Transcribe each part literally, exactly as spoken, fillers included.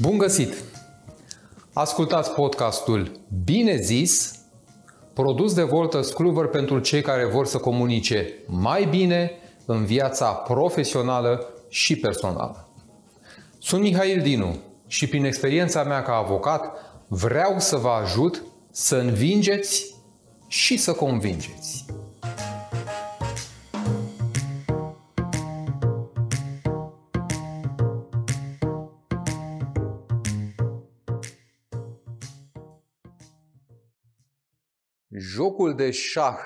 Bun găsit! Ascultați podcastul Binezis, produs de VoltaSkluver pentru cei care vor să comunice mai bine în viața profesională și personală. Sunt Mihail Dinu și prin experiența mea ca avocat vreau să vă ajut să învingeți și să convingeți. Jocul de șah.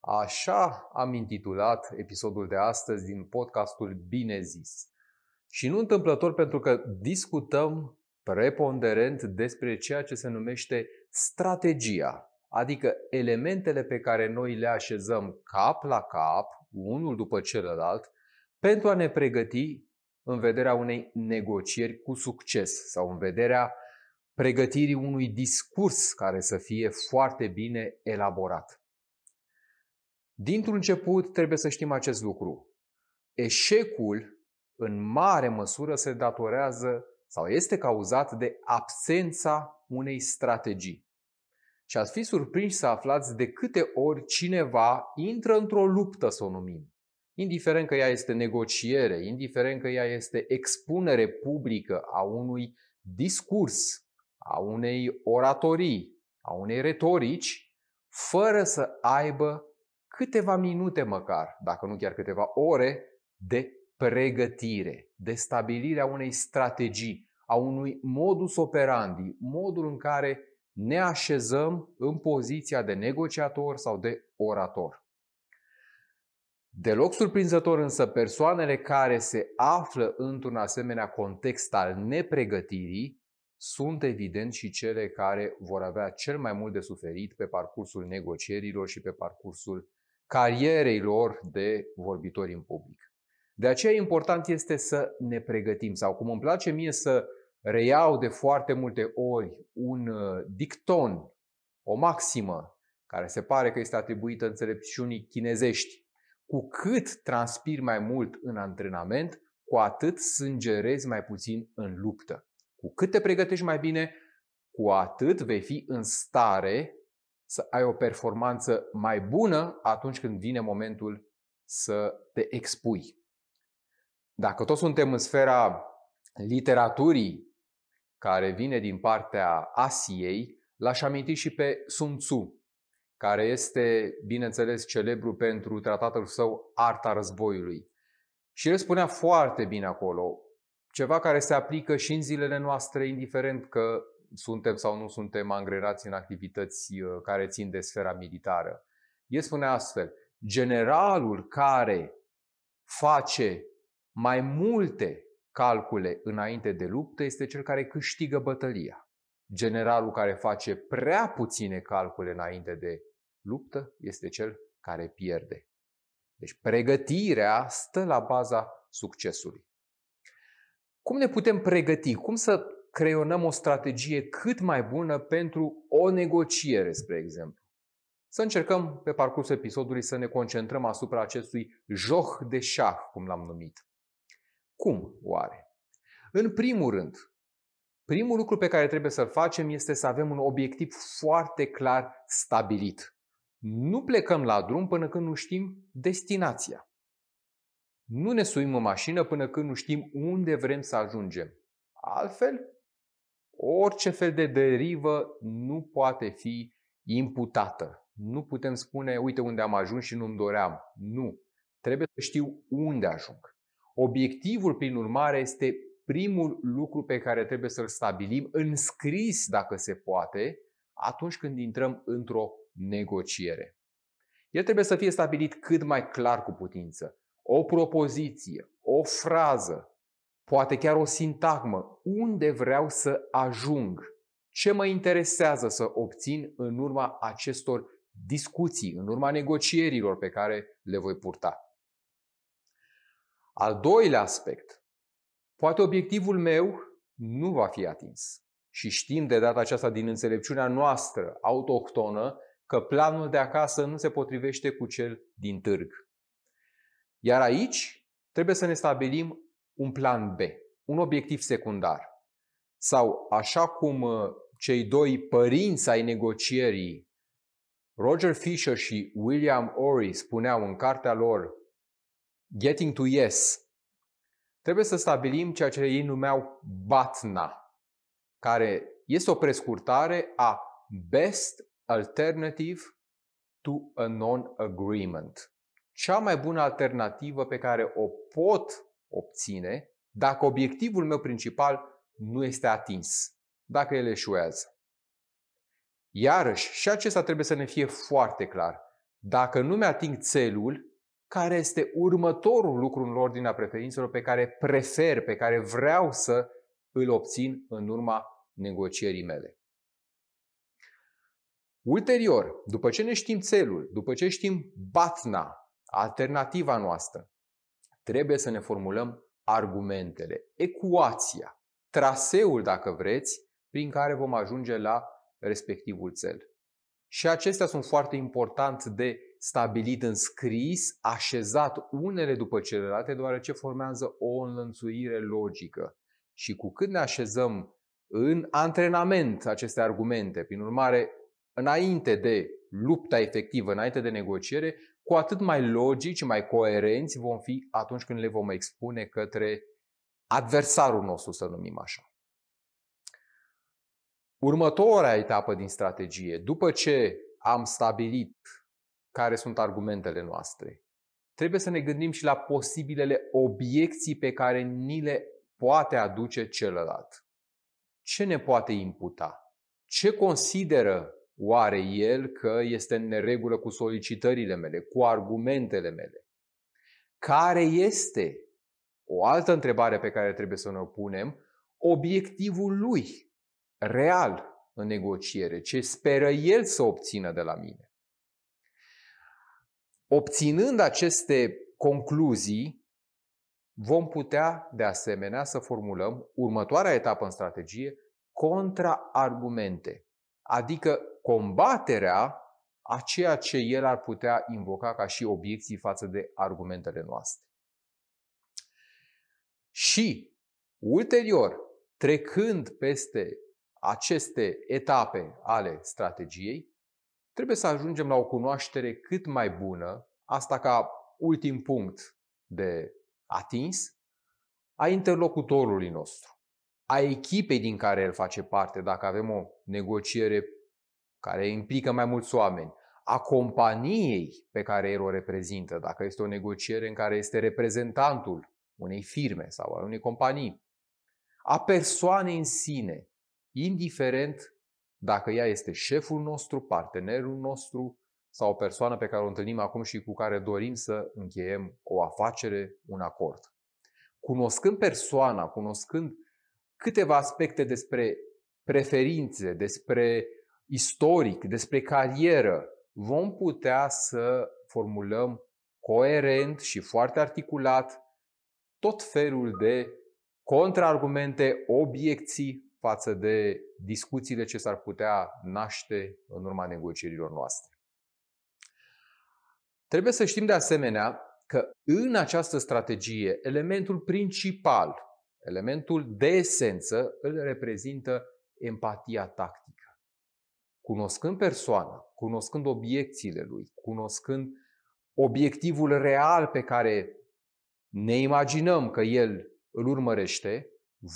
Așa am intitulat episodul de astăzi din podcastul Bine Zis. Și nu întâmplător, pentru că discutăm preponderent despre ceea ce se numește strategia, adică elementele pe care noi le așezăm cap la cap, unul după celălalt, pentru a ne pregăti în vederea unei negocieri cu succes sau în vederea pregătirii unui discurs care să fie foarte bine elaborat. Dintr-un început trebuie să știm acest lucru. Eșecul în mare măsură se datorează sau este cauzat de absența unei strategii. Și ați fi surprinși să aflați de câte ori cineva intră într-o luptă, să o numim. Indiferent că ea este negociere, indiferent că ea este expunere publică a unui discurs, a unei oratorii, a unei retorici, fără să aibă câteva minute măcar, dacă nu chiar câteva ore, de pregătire, de stabilirea unei strategii, a unui modus operandi, modul în care ne așezăm în poziția de negociator sau de orator. Deloc surprinzător însă, persoanele care se află într-un asemenea context al nepregătirii sunt evident și cele care vor avea cel mai mult de suferit pe parcursul negocierilor și pe parcursul carierei lor de vorbitori în public. De aceea important este să ne pregătim, sau cum îmi place mie să reiau de foarte multe ori un dicton, o maximă, care se pare că este atribuită înțelepciunii chinezești. Cu cât transpiri mai mult în antrenament, cu atât sângerezi mai puțin în luptă. Cu cât te pregătești mai bine, cu atât vei fi în stare să ai o performanță mai bună atunci când vine momentul să te expui. Dacă tot suntem în sfera literaturii care vine din partea Asiei, l-aș aminti și pe Sun Tzu, care este, bineînțeles, celebru pentru tratatul său Arta Războiului. Și el spunea foarte bine acolo, ceva care se aplică și în zilele noastre, indiferent că suntem sau nu suntem angrenați în activități care țin de sfera militară. El spunea astfel: generalul care face mai multe calcule înainte de luptă este cel care câștigă bătălia. Generalul care face prea puține calcule înainte de luptă este cel care pierde. Deci pregătirea stă la baza succesului. Cum ne putem pregăti? Cum să creionăm o strategie cât mai bună pentru o negociere, spre exemplu? Să încercăm pe parcursul episodului să ne concentrăm asupra acestui joc de șah, cum l-am numit. Cum oare? În primul rând, primul lucru pe care trebuie să-l facem este să avem un obiectiv foarte clar stabilit. Nu plecăm la drum până când nu știm destinația. Nu ne suim în mașină până când nu știm unde vrem să ajungem. Altfel, orice fel de derivă nu poate fi imputată. Nu putem spune, uite unde am ajuns și nu-mi doream. Nu. Trebuie să știu unde ajung. Obiectivul, prin urmare, este primul lucru pe care trebuie să-l stabilim în scris, dacă se poate, atunci când intrăm într-o negociere. El trebuie să fie stabilit cât mai clar cu putință. O propoziție, o frază, poate chiar o sintagmă. Unde vreau să ajung? Ce mă interesează să obțin în urma acestor discuții, în urma negocierilor pe care le voi purta? Al doilea aspect. Poate obiectivul meu nu va fi atins. Și știm de data aceasta din înțelepciunea noastră autohtonă că planul de acasă nu se potrivește cu cel din târg. Iar aici trebuie să ne stabilim un plan B, un obiectiv secundar. Sau așa cum cei doi părinți ai negocierii, Roger Fisher și William Ury, spuneau în cartea lor Getting to Yes, trebuie să stabilim ceea ce ei numeau BATNA, care este o prescurtare a Best Alternative to a Non-Agreement. Cea mai bună alternativă pe care o pot obține dacă obiectivul meu principal nu este atins, dacă el eșuează. Iarăși, și acesta trebuie să ne fie foarte clar. Dacă nu mi-ating țelul, care este următorul lucru în ordinea preferințelor pe care prefer, pe care vreau să îl obțin în urma negocierii mele. Ulterior, după ce ne știm țelul, după ce știm BATNA, alternativa noastră, trebuie să ne formulăm argumentele, ecuația, traseul, dacă vreți, prin care vom ajunge la respectivul țel. Și acestea sunt foarte important de stabilit în scris, așezat unele după celelalte, deoarece formează o înlănțuire logică. Și cu cât ne așezăm în antrenament aceste argumente, prin urmare, înainte de lupta efectivă, înainte de negociere, cu atât mai logici, mai coerenți vom fi atunci când le vom expune către adversarul nostru, să numim așa. Următoarea etapă din strategie, după ce am stabilit care sunt argumentele noastre, trebuie să ne gândim și la posibilele obiecții pe care ni le poate aduce celălalt. Ce ne poate imputa? Ce consideră oare el că este în neregulă cu solicitările mele, cu argumentele mele? Care este, o altă întrebare pe care trebuie să ne punem, obiectivul lui real în negociere? Ce speră el să obțină de la mine? Obținând aceste concluzii, vom putea, de asemenea, să formulăm următoarea etapă în strategie, contraargumente, adică combaterea a ceea ce el ar putea invoca ca și obiecții față de argumentele noastre. Și, ulterior, trecând peste aceste etape ale strategiei, trebuie să ajungem la o cunoaștere cât mai bună, asta ca ultim punct de atins, a interlocutorului nostru, a echipei din care el face parte, dacă avem o negociere care implică mai mulți oameni, a companiei pe care el o reprezintă, dacă este o negociere în care este reprezentantul unei firme sau a unei companii, a persoanei în sine, indiferent dacă ea este șeful nostru, partenerul nostru sau o persoană pe care o întâlnim acum și cu care dorim să încheiem o afacere, un acord. Cunoscând persoana, cunoscând câteva aspecte despre preferințe, despre istoric, despre carieră, vom putea să formulăm coerent și foarte articulat tot felul de contraargumente, obiecții față de discuțiile ce s-ar putea naște în urma negocierilor noastre. Trebuie să știm de asemenea că în această strategie, elementul principal, elementul de esență, îl reprezintă empatia tactică. Cunoscând persoana, cunoscând obiecțiile lui, cunoscând obiectivul real pe care ne imaginăm că el îl urmărește,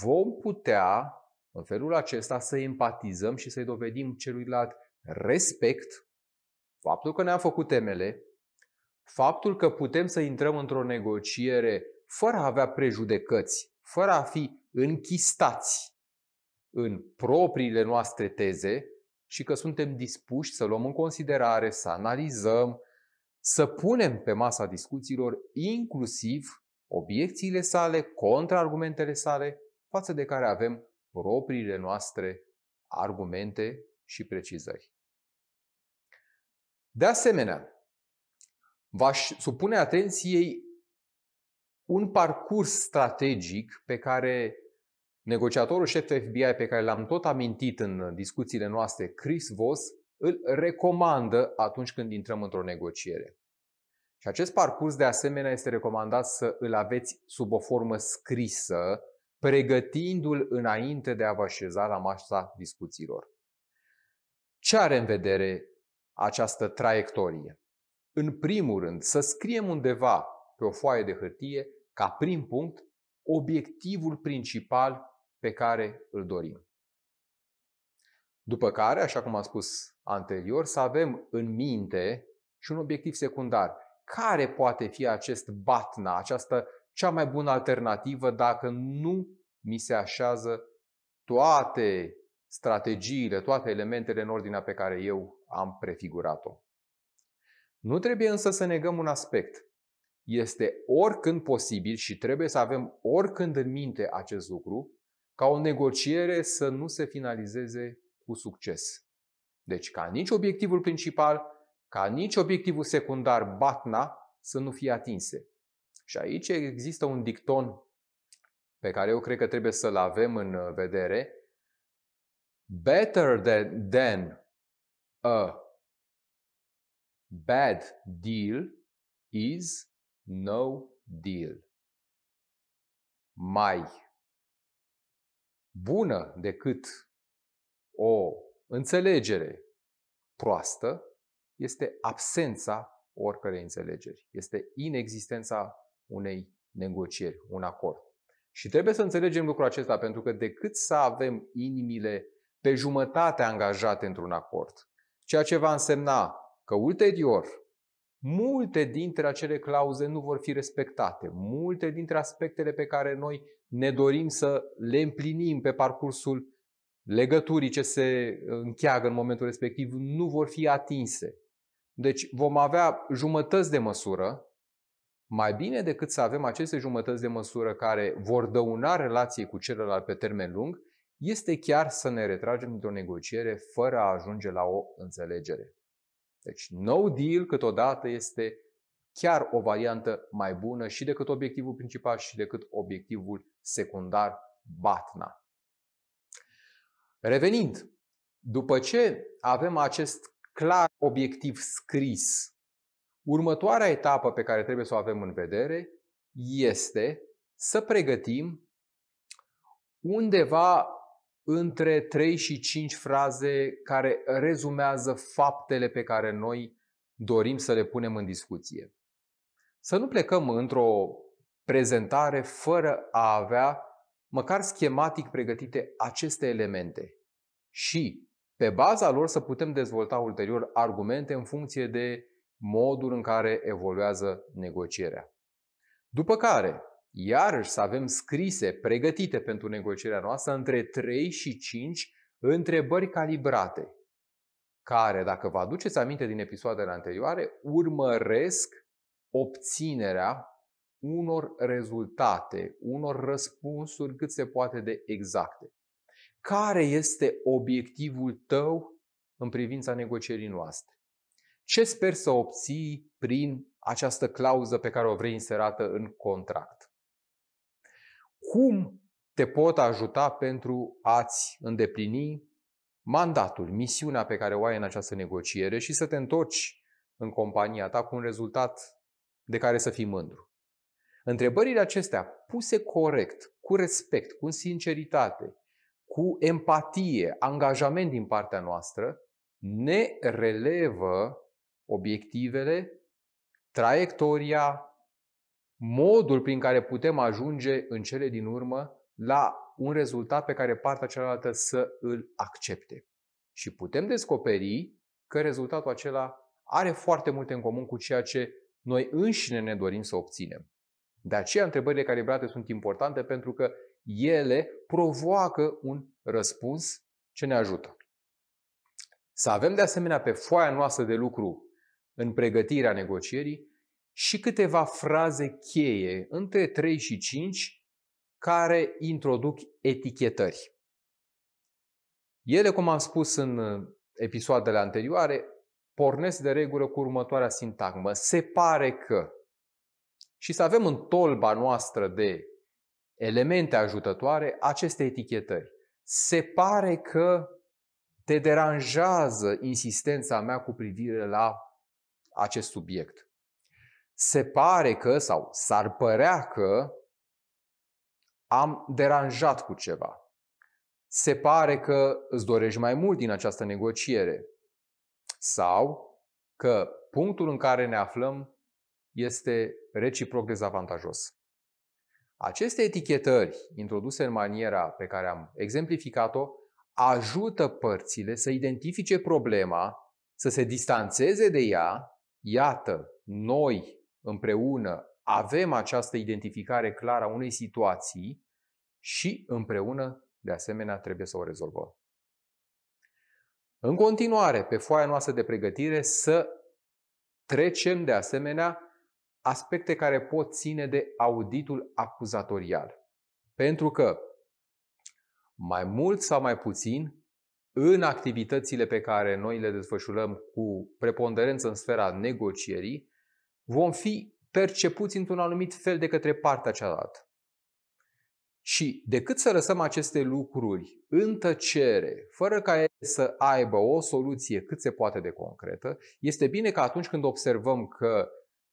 vom putea, în felul acesta, să empatizăm și să-i dovedim celuilalt respect, faptul că ne-am făcut temele, faptul că putem să intrăm într-o negociere fără a avea prejudecăți, fără a fi închistați în propriile noastre teze și că suntem dispuși să luăm în considerare, să analizăm, să punem pe masa discuțiilor inclusiv obiecțiile sale, contraargumentele sale, față de care avem propriile noastre argumente și precizări. De asemenea, v-aș supune atenției un parcurs strategic pe care negociatorul șef F B I, pe care l-am tot amintit în discuțiile noastre, Chris Voss, îl recomandă atunci când intrăm într-o negociere. Și acest parcurs, de asemenea, este recomandat să îl aveți sub o formă scrisă, pregătindu-l înainte de a vă așeza la masa discuțiilor. Ce are în vedere această traiectorie? În primul rând, să scriem undeva pe o foaie de hârtie, ca prim punct, obiectivul principal pe care îl dorim. După care, așa cum am spus anterior, să avem în minte și un obiectiv secundar. Care poate fi acest BATNA, această cea mai bună alternativă dacă nu mi se așează toate strategiile, toate elementele în ordinea pe care eu am prefigurat-o. Nu trebuie însă să negăm un aspect. Este oricând posibil și trebuie să avem oricând în minte acest lucru, ca o negociere să nu se finalizeze cu succes. Deci ca nici obiectivul principal, ca nici obiectivul secundar BATNA să nu fie atinse. Și aici există un dicton pe care eu cred că trebuie să-l avem în vedere. Better than, than a bad deal is no deal. Mai bună decât o înțelegere proastă este absența oricărei înțelegeri. Este inexistența unei negocieri, un acord. Și trebuie să înțelegem lucrul acesta, pentru că decât să avem inimile pe jumătate angajate într-un acord, ceea ce va însemna că ulterior multe dintre acele clauze nu vor fi respectate, multe dintre aspectele pe care noi ne dorim să le împlinim pe parcursul legăturii ce se încheagă în momentul respectiv nu vor fi atinse. Deci vom avea jumătăți de măsură, mai bine decât să avem aceste jumătăți de măsură care vor dăuna relației cu celălalt pe termen lung, este chiar să ne retragem dintr-o negociere fără a ajunge la o înțelegere. Deci no deal câteodată este chiar o variantă mai bună și decât obiectivul principal și decât obiectivul secundar BATNA. Revenind, după ce avem acest clar obiectiv scris, următoarea etapă pe care trebuie să o avem în vedere este să pregătim undeva între trei și cinci fraze care rezumează faptele pe care noi dorim să le punem în discuție. Să nu plecăm într-o prezentare fără a avea măcar schematic pregătite aceste elemente și pe baza lor să putem dezvolta ulterior argumente în funcție de modul în care evoluează negocierea. După care, iarăși să avem scrise, pregătite pentru negocierea noastră, între trei și cinci întrebări calibrate, care, dacă vă aduceți aminte din episoadele anterioare, urmăresc obținerea unor rezultate, unor răspunsuri cât se poate de exacte. Care este obiectivul tău în privința negocierii noastre? Ce sper să obții prin această clauză pe care o vrei inserată în contract? Cum te pot ajuta pentru a-ți îndeplini mandatul, misiunea pe care o ai în această negociere și să te întorci în compania ta cu un rezultat de care să fii mândru? Întrebările acestea puse corect, cu respect, cu sinceritate, cu empatie, angajament din partea noastră, ne relevă obiectivele, traiectoria, modul prin care putem ajunge în cele din urmă la un rezultat pe care partea cealaltă să îl accepte. Și putem descoperi că rezultatul acela are foarte multe în comun cu ceea ce noi înșine ne dorim să obținem. De aceea întrebările calibrate sunt importante, pentru că ele provoacă un răspuns ce ne ajută. Să avem de asemenea pe foaia noastră de lucru în pregătirea negocierii și câteva fraze cheie, între trei și cinci, care introduc etichetări. Ele, cum am spus în episoadele anterioare, pornesc de regulă cu următoarea sintagmă. Se pare că... Și să avem în tolba noastră de elemente ajutătoare aceste etichetări. Se pare că te deranjează insistența mea cu privire la acest subiect. Se pare că, sau s-ar părea că, am deranjat cu ceva. Se pare că îți dorești mai mult din această negociere. Sau că punctul în care ne aflăm este reciproc dezavantajos. Aceste etichetări introduse în maniera pe care am exemplificat-o ajută părțile să identifice problema, să se distanțeze de ea. Iată, noi împreună avem această identificare clară a unei situații și împreună, de asemenea, trebuie să o rezolvăm. În continuare, pe foaia noastră de pregătire, să trecem, de asemenea, aspecte care pot ține de auditul acuzatorial. Pentru că, mai mult sau mai puțin, în activitățile pe care noi le desfășurăm cu preponderență în sfera negocierii, vom fi percepuți într-un anumit fel de către partea cealaltă. Și decât să lăsăm aceste lucruri în tăcere, fără ca ele să aibă o soluție cât se poate de concretă, este bine că atunci când observăm că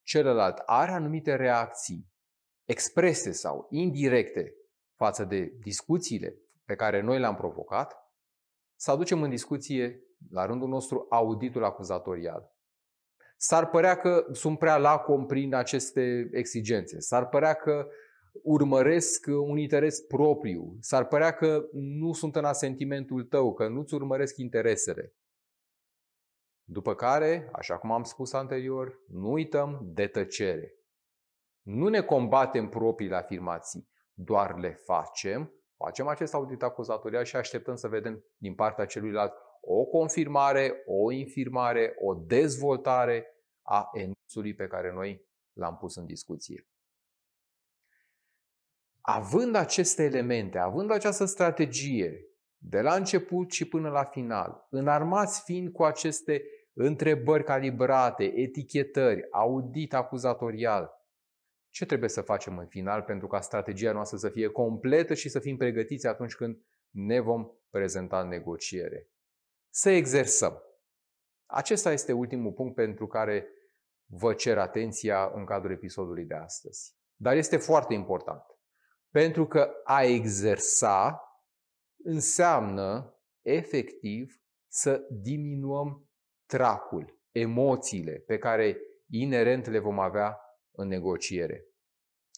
celălalt are anumite reacții exprese sau indirecte față de discuțiile pe care noi le-am provocat, să aducem în discuție, la rândul nostru, auditul acuzatorial. S-ar părea că sunt prea lacom prin aceste exigențe, s-ar părea că urmăresc un interes propriu, s-ar părea că nu sunt în asentimentul tău, că nu-ți urmăresc interesele. După care, așa cum am spus anterior, nu uităm de tăcere. Nu ne combatem propriile afirmații, doar le facem, facem acest audit acuzatorial și așteptăm să vedem din partea celuilalt o confirmare, o infirmare, o dezvoltare a enunțului pe care noi l-am pus în discuție. Având aceste elemente, având această strategie, de la început și până la final, înarmați fiind cu aceste întrebări calibrate, etichetări, audit acuzatorial, ce trebuie să facem în final pentru ca strategia noastră să fie completă și să fim pregătiți atunci când ne vom prezenta în negociere? Să exersăm. Acesta este ultimul punct pentru care vă cer atenția în cadrul episodului de astăzi. Dar este foarte important. Pentru că a exersa înseamnă, efectiv, să diminuăm tracul, emoțiile pe care inerent le vom avea în negociere.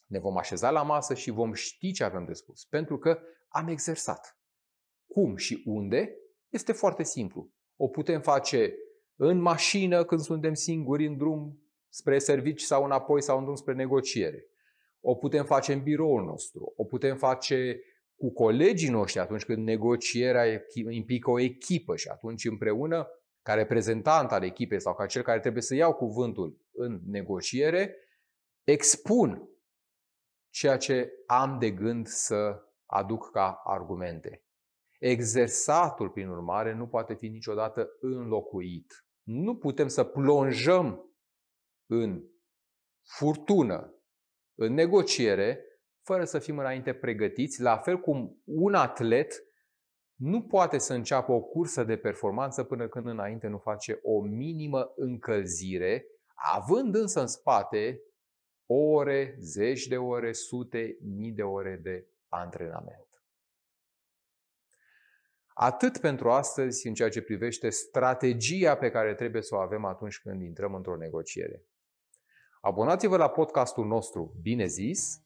Ne vom așeza la masă și vom ști ce avem de spus, pentru că am exersat. Cum și unde? Este foarte simplu. O putem face în mașină când suntem singuri în drum spre servici sau înapoi sau în drum spre negociere. O putem face în biroul nostru, o putem face cu colegii noștri atunci când negocierea implică o echipă și atunci împreună, ca reprezentant al echipei sau ca cel care trebuie să iau cuvântul în negociere, expun ceea ce am de gând să aduc ca argumente. Exersatul, prin urmare, nu poate fi niciodată înlocuit. Nu putem să plonjăm în furtună, în negociere, fără să fim înainte pregătiți, la fel cum un atlet nu poate să înceapă o cursă de performanță până când înainte nu face o minimă încălzire, având însă în spate ore, zeci de ore, sute, mii de ore de antrenament. Atât pentru astăzi în ceea ce privește strategia pe care trebuie să o avem atunci când intrăm într-o negociere. Abonați-vă la podcastul nostru Binezis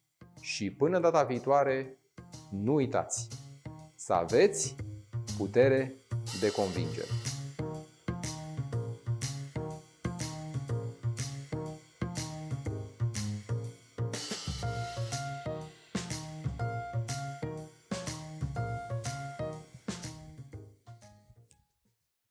și până data viitoare nu uitați să aveți putere de convingere.